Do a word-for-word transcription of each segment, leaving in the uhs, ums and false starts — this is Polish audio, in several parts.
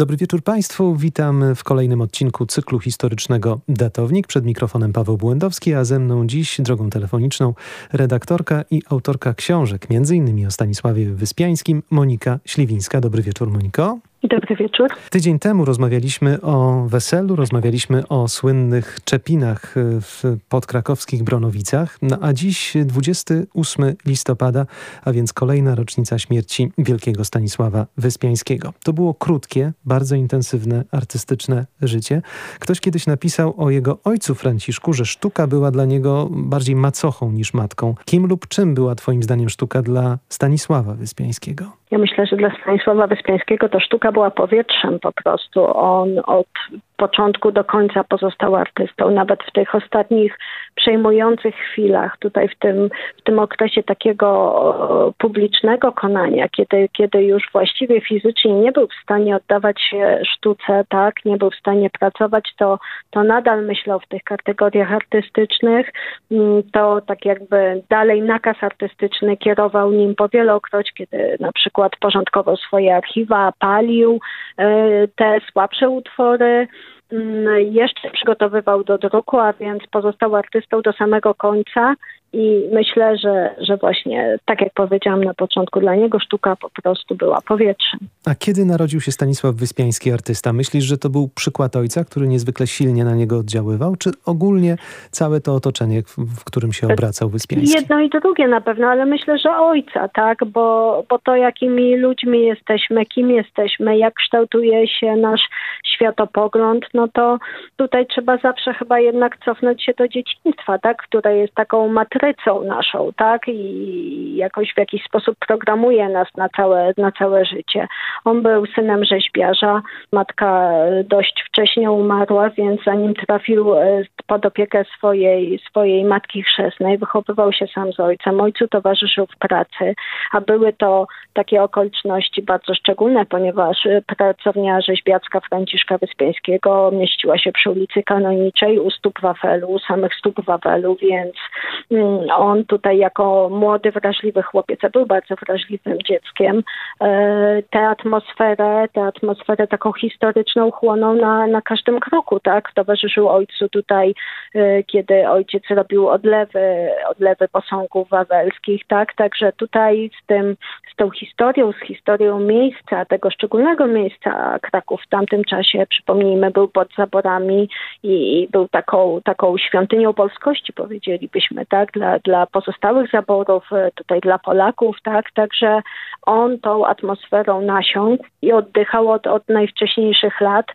Dobry wieczór Państwu, witam w kolejnym odcinku cyklu historycznego Datownik. Przed mikrofonem Paweł Błędowski, a ze mną dziś drogą telefoniczną redaktorka i autorka książek, między innymi o Stanisławie Wyspiańskim, Monika Śliwińska. Dobry wieczór, Moniko. Dobry wieczór. Tydzień temu rozmawialiśmy o weselu, rozmawialiśmy o słynnych czepinach w podkrakowskich Bronowicach, no a dziś dwudziestego ósmego listopada, a więc kolejna rocznica śmierci wielkiego Stanisława Wyspiańskiego. To było krótkie, bardzo intensywne, artystyczne życie. Ktoś kiedyś napisał o jego ojcu Franciszku, że sztuka była dla niego bardziej macochą niż matką. Kim lub czym była twoim zdaniem sztuka dla Stanisława Wyspiańskiego? Ja myślę, że dla Stanisława Wyspiańskiego to sztuka była powietrzem po prostu. On od początku do końca pozostał artystą. Nawet w tych ostatnich przejmujących chwilach, tutaj w tym, w tym okresie takiego publicznego konania, kiedy, kiedy już właściwie fizycznie nie był w stanie oddawać się sztuce, tak, nie był w stanie pracować, to, to nadal myślał w tych kategoriach artystycznych. To tak jakby dalej nakaz artystyczny kierował nim po wielokroć, kiedy na przykład porządkował swoje archiwa, palił te słabsze utwory, jeszcze przygotowywał do druku, a więc pozostał artystą do samego końca i myślę, że, że właśnie, tak jak powiedziałam na początku, dla niego sztuka po prostu była powietrzem. A kiedy narodził się Stanisław Wyspiański, artysta? Myślisz, że to był przykład ojca, który niezwykle silnie na niego oddziaływał, czy ogólnie całe to otoczenie, w którym się obracał Wyspiański? Jedno i drugie na pewno, ale myślę, że ojca, tak, bo, bo to, jakimi ludźmi jesteśmy, kim jesteśmy, jak kształtuje się nasz światopogląd, no to tutaj trzeba zawsze chyba jednak cofnąć się do dzieciństwa, tak, które jest taką matrycą naszą, tak, i jakoś w jakiś sposób programuje nas na całe, na całe życie. On był synem rzeźbiarza, matka dość wcześnie umarła, więc zanim trafił pod opiekę swojej, swojej matki chrzestnej, wychowywał się sam z ojcem. Ojcu towarzyszył w pracy, a były to takie okoliczności bardzo szczególne, ponieważ pracownia rzeźbiacka Franciszka Wyspiańskiego mieściła się przy ulicy Kanoniczej u stóp Wawelu, u samych stóp Wawelu, więc on tutaj jako młody, wrażliwy chłopiec, a był bardzo wrażliwym dzieckiem, tę atmosferę, tę atmosferę taką historyczną chłonął na, na każdym kroku, tak? Towarzyszył ojcu tutaj, kiedy ojciec robił odlewy, odlewy posągów wawelskich, tak? Także tutaj z tym, z tą historią, z historią miejsca, tego szczególnego miejsca Kraków w tamtym czasie, przypomnijmy, był pod zaborami i, i był taką, taką świątynią polskości, powiedzielibyśmy, tak? Dla, dla pozostałych zaborów, tutaj dla Polaków, tak, także on tą atmosferą nasiągł i oddychał od, od najwcześniejszych lat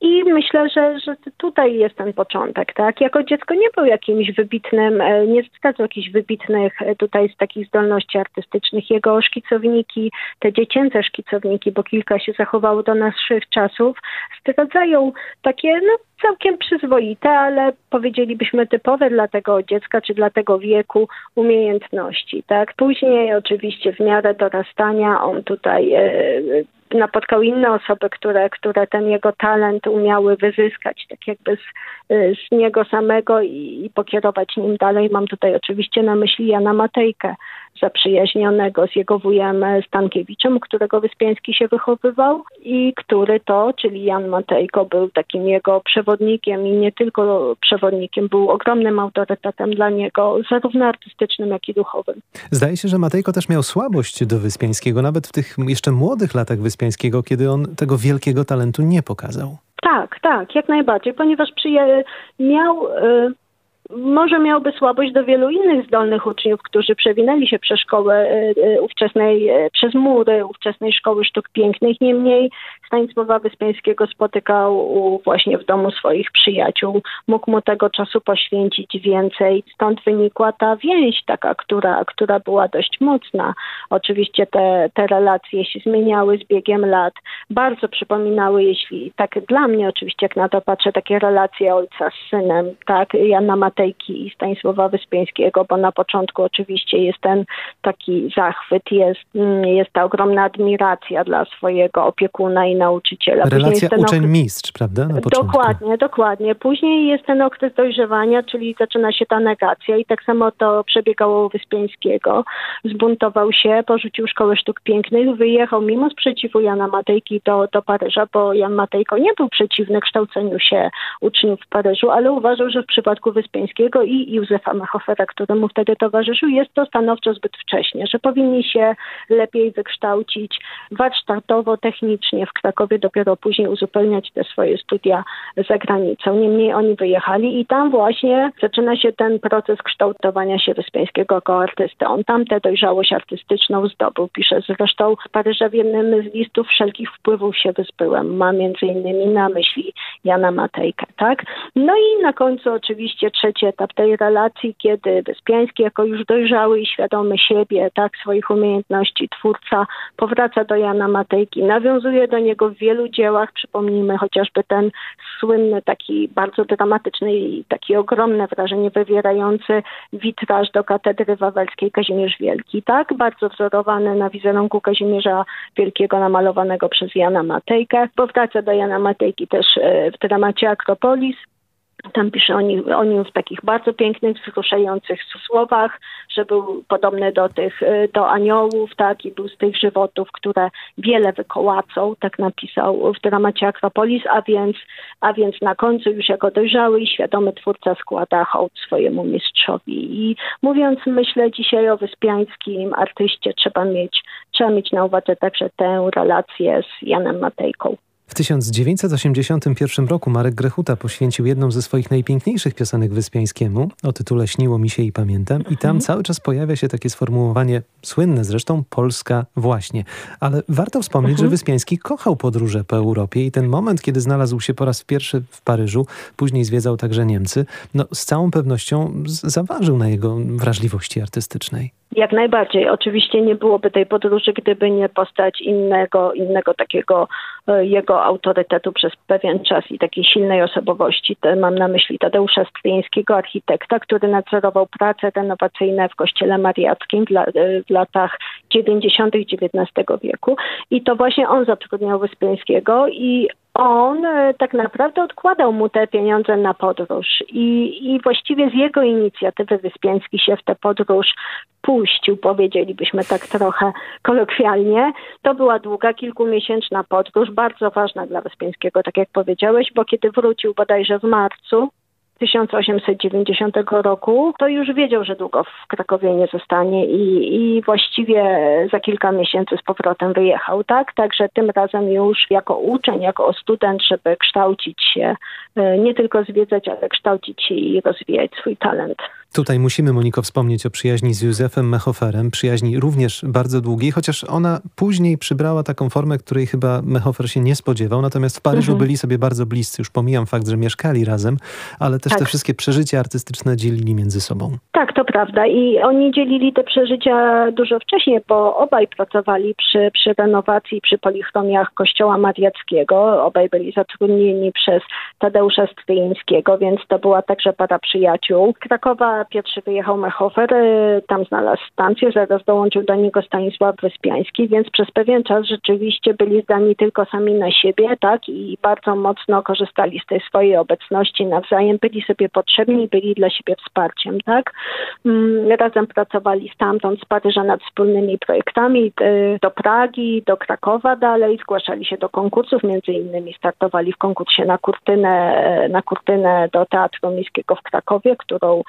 i myślę, że, że tutaj jest ten początek, tak, jako dziecko nie był jakimś wybitnym, nie wskazał jakichś wybitnych tutaj z takich zdolności artystycznych, jego szkicowniki, te dziecięce szkicowniki, bo kilka się zachowało do naszych czasów, zdradzają takie, no, całkiem przyzwoite, ale powiedzielibyśmy typowe dla tego dziecka czy dla tego wieku umiejętności, tak? Później oczywiście w miarę dorastania on tutaj yy, napotkał inne osoby, które, które ten jego talent umiały wyzyskać tak jakby z, z niego samego i, i pokierować nim dalej. Mam tutaj oczywiście na myśli Jana Matejkę, zaprzyjaźnionego z jego wujem Stankiewiczem, którego Wyspiański się wychowywał i który to, czyli Jan Matejko, był takim jego przewodnikiem i nie tylko przewodnikiem, był ogromnym autorytetem dla niego, zarówno artystycznym, jak i duchowym. Zdaje się, że Matejko też miał słabość do Wyspiańskiego, nawet w tych jeszcze młodych latach Wyspiańskiego, kiedy on tego wielkiego talentu nie pokazał. Tak, tak, jak najbardziej, ponieważ przyja- miał... Y- Może miałby słabość do wielu innych zdolnych uczniów, którzy przewinęli się przez szkołę ówczesnej, przez mury ówczesnej Szkoły Sztuk Pięknych. Niemniej Stanisława Wyspiańskiego spotykał właśnie w domu swoich przyjaciół. Mógł mu tego czasu poświęcić więcej. Stąd wynikła ta więź taka, która, która była dość mocna. Oczywiście te, te relacje się zmieniały z biegiem lat. Bardzo przypominały, jeśli tak dla mnie oczywiście, jak na to patrzę, takie relacje ojca z synem, tak, Jana Matejki Matejki i Stanisława Wyspiańskiego, bo na początku oczywiście jest ten taki zachwyt, jest, jest ta ogromna admiracja dla swojego opiekuna i nauczyciela. Relacja uczeń-mistrz, prawda? Na początku. Dokładnie, dokładnie. Później jest ten okres dojrzewania, czyli zaczyna się ta negacja i tak samo to przebiegało u Wyspiańskiego. Zbuntował się, porzucił Szkołę Sztuk Pięknych, wyjechał mimo sprzeciwu Jana Matejki do, do Paryża, bo Jan Matejko nie był przeciwny kształceniu się uczniów w Paryżu, ale uważał, że w przypadku Wyspiańskiego i Józefa Machofera, któremu wtedy towarzyszył, jest to stanowczo zbyt wcześnie, że powinni się lepiej wykształcić warsztatowo, technicznie w Krakowie, dopiero później uzupełniać te swoje studia za granicą. Niemniej oni wyjechali i tam właśnie zaczyna się ten proces kształtowania się Wyspiańskiego jako artysty. On tam tę dojrzałość artystyczną zdobył. Pisze zresztą w Paryża w jednym z listów: wszelkich wpływów się wyzbyłem. Ma między innymi na myśli Jana Matejkę, tak? No i na końcu oczywiście trzeci etap tej relacji, kiedy Wyspiański jako już dojrzały i świadomy siebie, tak, swoich umiejętności twórca, powraca do Jana Matejki, nawiązuje do niego w wielu dziełach, przypomnijmy chociażby ten słynny, taki bardzo dramatyczny i taki ogromne wrażenie wywierający witraż do katedry wawelskiej Kazimierz Wielki, tak, bardzo wzorowany na wizerunku Kazimierza Wielkiego namalowanego przez Jana Matejkę. Powraca do Jana Matejki też w dramacie Akropolis. Tam pisze o nim, o nim w takich bardzo pięknych, wzruszających słowach, że był podobny do tych, do aniołów, tak, i był z tych żywotów, które wiele wykołacą, tak napisał w dramacie Akropolis, a więc, a więc na końcu już jako dojrzały i świadomy twórca składa hołd swojemu mistrzowi. I mówiąc, myślę, dzisiaj o Wyspiańskim artyście trzeba mieć, trzeba mieć na uwadze także tę relację z Janem Matejką. W tysiąc dziewięćset osiemdziesiątym pierwszym roku Marek Grechuta poświęcił jedną ze swoich najpiękniejszych piosenek Wyspiańskiemu o tytule Śniło mi się i pamiętam, i tam cały czas pojawia się takie sformułowanie, słynne zresztą, Polska właśnie. Ale warto wspomnieć, uh-huh. że Wyspiański kochał podróże po Europie i ten moment, kiedy znalazł się po raz pierwszy w Paryżu, później zwiedzał także Niemcy, no z całą pewnością zaważył na jego wrażliwości artystycznej. Jak najbardziej. Oczywiście nie byłoby tej podróży, gdyby nie postać innego, innego takiego jego autorytetu przez pewien czas i takiej silnej osobowości. To mam na myśli Tadeusza Stryjeńskiego, architekta, który nadzorował prace renowacyjne w Kościele Mariackim w, la, w latach dziewięćdziesiątych dziewiętnastego wieku. I to właśnie on zatrudniał Wyspiańskiego i on tak naprawdę odkładał mu te pieniądze na podróż i, i właściwie z jego inicjatywy Wyspiański się w tę podróż puścił, powiedzielibyśmy tak trochę kolokwialnie. To była długa, kilkumiesięczna podróż, bardzo ważna dla Wyspiańskiego, tak jak powiedziałeś, bo kiedy wrócił bodajże w marcu tysiąc osiemset dziewięćdziesiątego roku, to już wiedział, że długo w Krakowie nie zostanie i, i właściwie za kilka miesięcy z powrotem wyjechał, tak? Także tym razem już jako uczeń, jako student, żeby kształcić się, nie tylko zwiedzać, ale kształcić się i rozwijać swój talent. Tutaj musimy, Moniko, wspomnieć o przyjaźni z Józefem Mechoferem, przyjaźni również bardzo długiej, chociaż ona później przybrała taką formę, której chyba Mechofer się nie spodziewał, natomiast w Paryżu mhm. byli sobie bardzo bliscy, już pomijam fakt, że mieszkali razem, ale też tak. te wszystkie przeżycia artystyczne dzielili między sobą. Tak, to prawda i oni dzielili te przeżycia dużo wcześniej, bo obaj pracowali przy, przy renowacji, przy polichromiach Kościoła Mariackiego, obaj byli zatrudnieni przez Tadeusza Stryjeńskiego, więc to była także para przyjaciół. Krakowa pierwszy wyjechał Mechofer, tam znalazł stację, zaraz dołączył do niego Stanisław Wyspiański, więc przez pewien czas rzeczywiście byli zdani tylko sami na siebie, tak, i bardzo mocno korzystali z tej swojej obecności nawzajem, byli sobie potrzebni, byli dla siebie wsparciem, tak. Razem pracowali stamtąd z Paryża nad wspólnymi projektami do Pragi, do Krakowa dalej, zgłaszali się do konkursów, między innymi startowali w konkursie na kurtynę, na kurtynę do Teatru Miejskiego w Krakowie, którą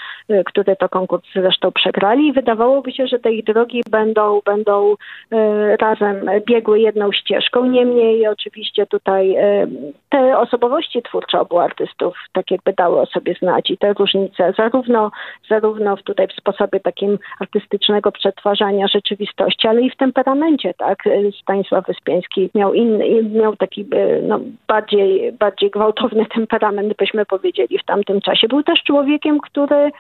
który to konkurs zresztą przegrali i wydawałoby się, że te ich drogi będą, będą razem biegły jedną ścieżką. Niemniej oczywiście tutaj te osobowości twórcze obu artystów tak jakby dały o sobie znać i te różnice zarówno, zarówno tutaj w sposobie takim artystycznego przetwarzania rzeczywistości, ale i w temperamencie, tak? Stanisław Wyspiański miał inny, miał taki no, bardziej, bardziej gwałtowny temperament, byśmy powiedzieli w tamtym czasie. Był też człowiekiem, który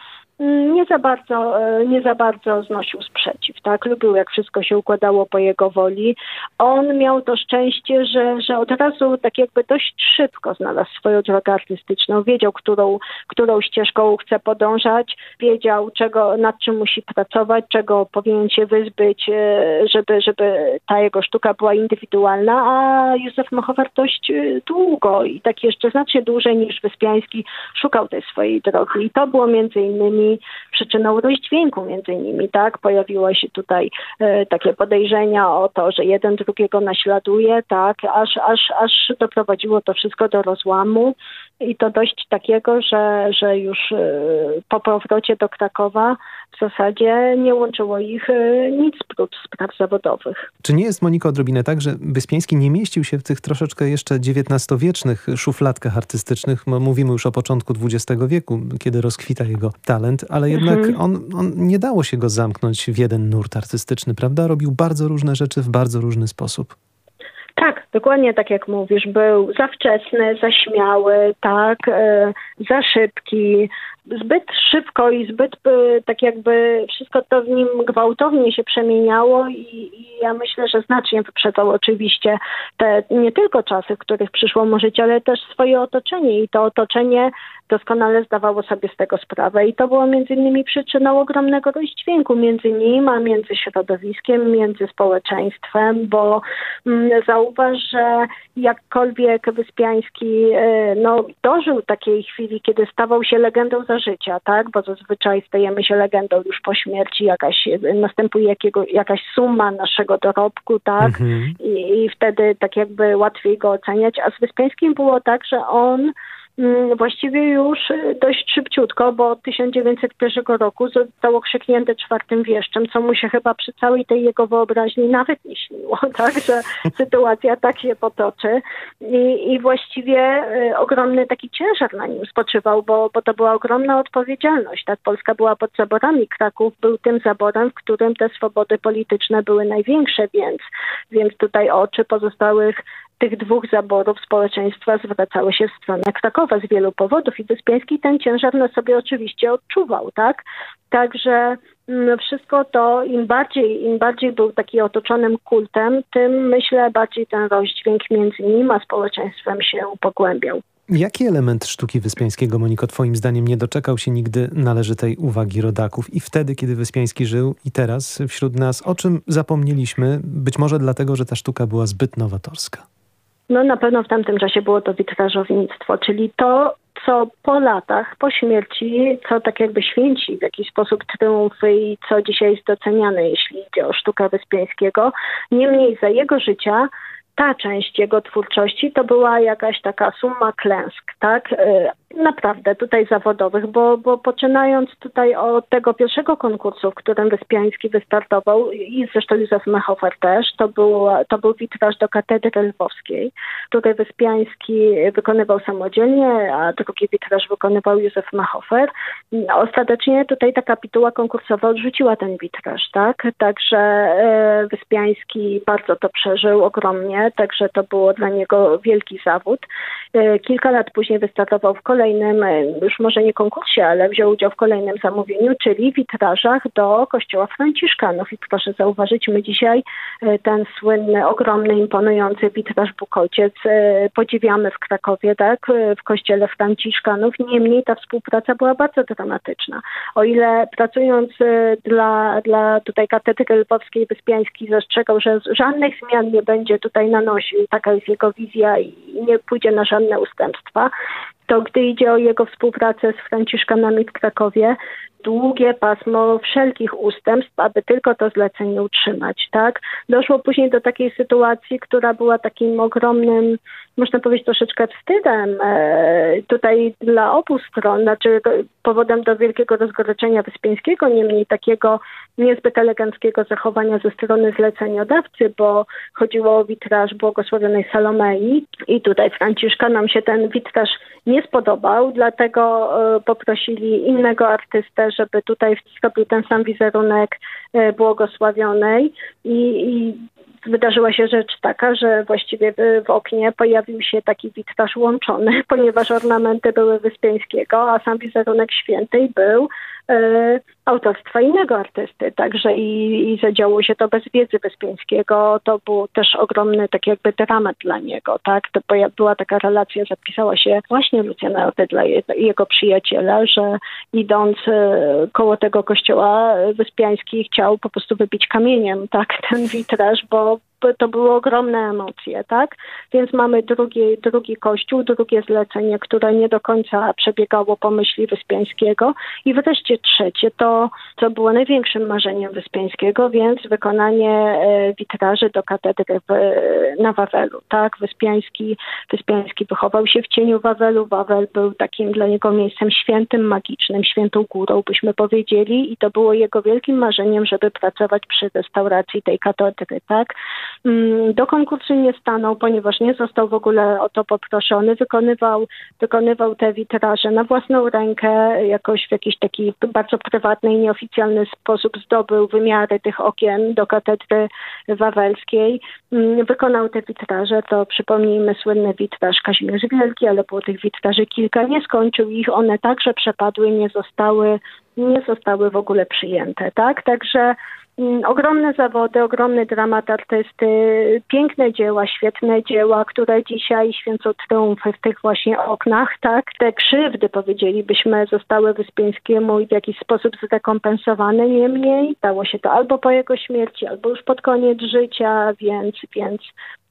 nie za bardzo, nie za bardzo znosił sprzeciw, tak? Lubił, jak wszystko się układało po jego woli. On miał to szczęście, że, że od razu tak jakby dość szybko znalazł swoją drogę artystyczną. Wiedział, którą, którą ścieżką chce podążać, wiedział, czego, nad czym musi pracować, czego powinien się wyzbyć, żeby, żeby ta jego sztuka była indywidualna, a Józef Mohofer dość długo i tak jeszcze znacznie dłużej niż Wyspiański szukał tej swojej drogi. I to było między innymi przyczyną rozdźwięku między nimi, tak? Pojawiło się tutaj e, takie podejrzenia o to, że jeden drugiego naśladuje, tak? Aż, aż, aż doprowadziło to wszystko do rozłamu i to dość takiego, że, że już e, po powrocie do Krakowa w zasadzie nie łączyło ich e, nic prócz spraw zawodowych. Czy nie jest, Moniko, odrobinę tak, że Wyspiański nie mieścił się w tych troszeczkę jeszcze dziewiętnastowiecznych szufladkach artystycznych? Mówimy już o początku dwudziestego wieku, kiedy rozkwita jego talent, ale jednak mhm. on, on nie dało się go zamknąć w jeden nurt artystyczny, prawda? Robił bardzo różne rzeczy w bardzo różny sposób. Tak, dokładnie tak jak mówisz. Był za wczesny, za śmiały, tak, e, za szybki. Zbyt szybko i zbyt e, tak jakby wszystko to w nim gwałtownie się przemieniało i, i ja myślę, że znacznie wyprzedzał oczywiście te nie tylko czasy, w których przyszło mu żyć, ale też swoje otoczenie i to otoczenie doskonale zdawało sobie z tego sprawę i to było między innymi przyczyną ogromnego rozdźwięku między nim, a między środowiskiem, między społeczeństwem, bo mm, zauważ, że jakkolwiek Wyspiański y, no, dożył takiej chwili, kiedy stawał się legendą za życia, tak? Bo zazwyczaj stajemy się legendą już po śmierci, jakaś, następuje jakiego, jakaś suma naszego dorobku, tak? Mm-hmm. I, I wtedy tak jakby łatwiej go oceniać, a z Wyspiańskim było tak, że on właściwie już dość szybciutko, bo od tysiąc dziewięćset pierwszego roku został okrzyknięty czwartym wieszczem, co mu się chyba przy całej tej jego wyobraźni nawet nie śniło, tak, że sytuacja tak się potoczy i, i właściwie ogromny taki ciężar na nim spoczywał, bo, bo to była ogromna odpowiedzialność, tak, Polska była pod zaborami, Kraków był tym zaborem, w którym te swobody polityczne były największe, więc, więc tutaj oczy pozostałych tych dwóch zaborów społeczeństwa zwracały się w stronę Krakowa z wielu powodów i Wyspiański ten ciężar na sobie oczywiście odczuwał, tak? Także wszystko to, im bardziej, im bardziej był taki otoczonym kultem, tym myślę bardziej ten rozdźwięk między nim a społeczeństwem się pogłębiał. Jaki element sztuki Wyspiańskiego, Moniko, twoim zdaniem nie doczekał się nigdy należytej uwagi rodaków i wtedy, kiedy Wyspiański żył i teraz wśród nas, o czym zapomnieliśmy, być może dlatego, że ta sztuka była zbyt nowatorska? No na pewno w tamtym czasie było to witrażownictwo, czyli to, co po latach, po śmierci, co tak jakby święci w jakiś sposób triumfy i co dzisiaj jest doceniane, jeśli idzie o sztukę Wyspiańskiego. Niemniej za jego życia ta część jego twórczości to była jakaś taka suma klęsk, tak? Naprawdę tutaj zawodowych, bo, bo poczynając tutaj od tego pierwszego konkursu, w którym Wyspiański wystartował i zresztą Józef Mohofer też, to był, to był witraż do katedry lwowskiej, który Wyspiański wykonywał samodzielnie, a drugi witraż wykonywał Józef Mohofer. Ostatecznie tutaj ta kapituła konkursowa odrzuciła ten witraż, tak? Także Wyspiański bardzo to przeżył ogromnie, także to było dla niego wielki zawód. Kilka lat później wystartował w kolejnym, już może nie konkursie, ale wziął udział w kolejnym zamówieniu, czyli witrażach do kościoła Franciszkanów. I proszę zauważyć, my dzisiaj ten słynny, ogromny, imponujący witraż Bóg Ojciec podziwiamy w Krakowie, tak, w kościele Franciszkanów. Niemniej ta współpraca była bardzo dramatyczna. O ile pracując dla, dla tutaj katedry lwowskiej, Wyspiański zastrzegał, że żadnych zmian nie będzie tutaj nanosił, taka jest jego wizja i nie pójdzie na żadne ustępstwa, to gdy idzie o jego współpracę z Franciszkanami w Krakowie, długie pasmo wszelkich ustępstw, aby tylko to zlecenie utrzymać, tak? Doszło później do takiej sytuacji, która była takim ogromnym, można powiedzieć troszeczkę wstydem e, tutaj dla obu stron, znaczy powodem do wielkiego rozgoryczenia Wyspiańskiego, niemniej takiego niezbyt eleganckiego zachowania ze strony zleceniodawcy, bo chodziło o witraż błogosławionej Salomei i tutaj Franciszka nam się ten witraż nie spodobał, dlatego e, poprosili innego artystę, żeby tutaj zrobił ten sam wizerunek e, błogosławionej i, i wydarzyła się rzecz taka, że właściwie w oknie pojawił się taki witraż łączony, ponieważ ornamenty były Wyspiańskiego, a sam wizerunek świętej był autorstwa innego artysty, także i, i zadziało się to bez wiedzy Wyspiańskiego, to był też ogromny tak jakby dramat dla niego, tak, to była taka relacja, zapisała się właśnie Lucjana Otydla, jego przyjaciela, że idąc koło tego kościoła Wyspiański chciał po prostu wybić kamieniem, tak, ten witraż, bo to były ogromne emocje, tak, więc mamy drugi, drugi kościół, drugie zlecenie, które nie do końca przebiegało po myśli Wyspiańskiego i wreszcie trzecie, to co było największym marzeniem Wyspiańskiego, więc wykonanie witraży do katedry w, na Wawelu. Tak? Wyspiański, Wyspiański wychował się w cieniu Wawelu. Wawel był takim dla niego miejscem świętym, magicznym, świętą górą, byśmy powiedzieli, i to było jego wielkim marzeniem, żeby pracować przy restauracji tej katedry. Tak? Do konkursu nie stanął, ponieważ nie został w ogóle o to poproszony. Wykonywał, wykonywał te witraże na własną rękę, jakoś w jakiś taki bardzo prywatny i nieoficjalny sposób zdobył wymiary tych okien do katedry wawelskiej. Wykonał te witraże, to przypomnijmy słynny witraż Kazimierz Wielki, ale było tych witraży kilka, nie skończył ich, one także przepadły, nie zostały, nie zostały w ogóle przyjęte, tak? Także ogromne zawody, ogromny dramat artysty, piękne dzieła, świetne dzieła, które dzisiaj święcą triumfy w tych właśnie oknach, tak? Te krzywdy, powiedzielibyśmy, zostały Wyspiańskiemu i w jakiś sposób zrekompensowane, niemniej stało się to albo po jego śmierci, albo już pod koniec życia, więc, więc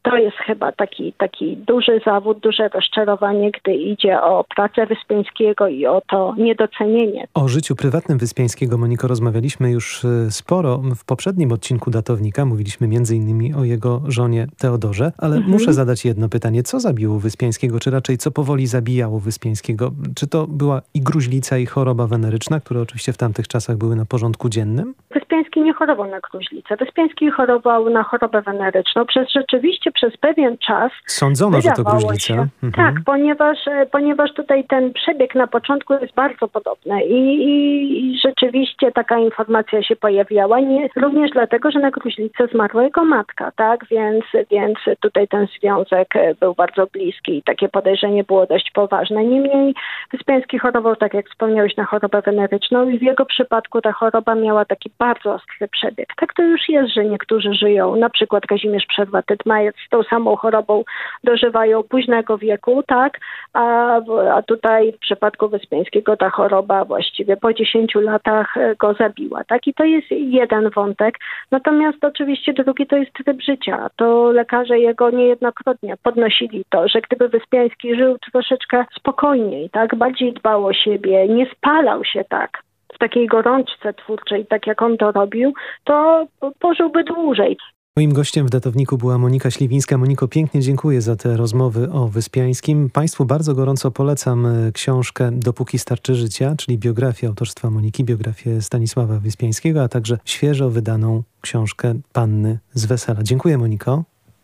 to jest chyba taki, taki duży zawód, duże rozczarowanie, gdy idzie o pracę Wyspiańskiego i o to niedocenienie. O życiu prywatnym Wyspiańskiego, Moniko, rozmawialiśmy już sporo w poprzednim odcinku Datownika. Mówiliśmy między innymi o jego żonie Teodorze, ale mhm. muszę zadać jedno pytanie. Co zabiło Wyspiańskiego, czy raczej co powoli zabijało Wyspiańskiego? Czy to była i gruźlica, i choroba weneryczna, które oczywiście w tamtych czasach były na porządku dziennym? Wyspiański nie chorował na gruźlicę. Wyspiański chorował na chorobę weneryczną. Przez rzeczywiście przez pewien czas sądzono, że to gruźlica. Się, mhm. Tak, ponieważ, ponieważ tutaj ten przebieg na początku jest bardzo podobny i, i, i rzeczywiście taka informacja się pojawiała. Nie, również dlatego, że na gruźlicę zmarła jego matka, tak? Więc, więc tutaj ten związek był bardzo bliski i takie podejrzenie było dość poważne. Niemniej Wyspiański chorował, tak jak wspomniałeś, na chorobę weneryczną i w jego przypadku ta choroba miała taki bardzo ostry przebieg. Tak to już jest, że niektórzy żyją, na przykład Kazimierz Przerwa-Tytmajer, z tą samą chorobą dożywają późnego wieku, tak? A, a tutaj w przypadku Wyspiańskiego ta choroba właściwie po dziesięciu latach go zabiła, tak? I to jest jeden wątek. Natomiast oczywiście drugi to jest tryb życia. To lekarze jego niejednokrotnie podnosili to, że gdyby Wyspiański żył troszeczkę spokojniej, tak? Bardziej dbał o siebie, nie spalał się tak w takiej gorączce twórczej, tak jak on to robił, to pożyłby dłużej. Moim gościem w Datowniku była Monika Śliwińska. Moniko, pięknie dziękuję za te rozmowy o Wyspiańskim. Państwu bardzo gorąco polecam książkę Dopóki starczy życia, czyli biografię autorstwa Moniki, biografię Stanisława Wyspiańskiego, a także świeżo wydaną książkę Panny z Wesela. Dziękuję, Moniko.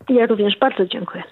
Ja również bardzo dziękuję.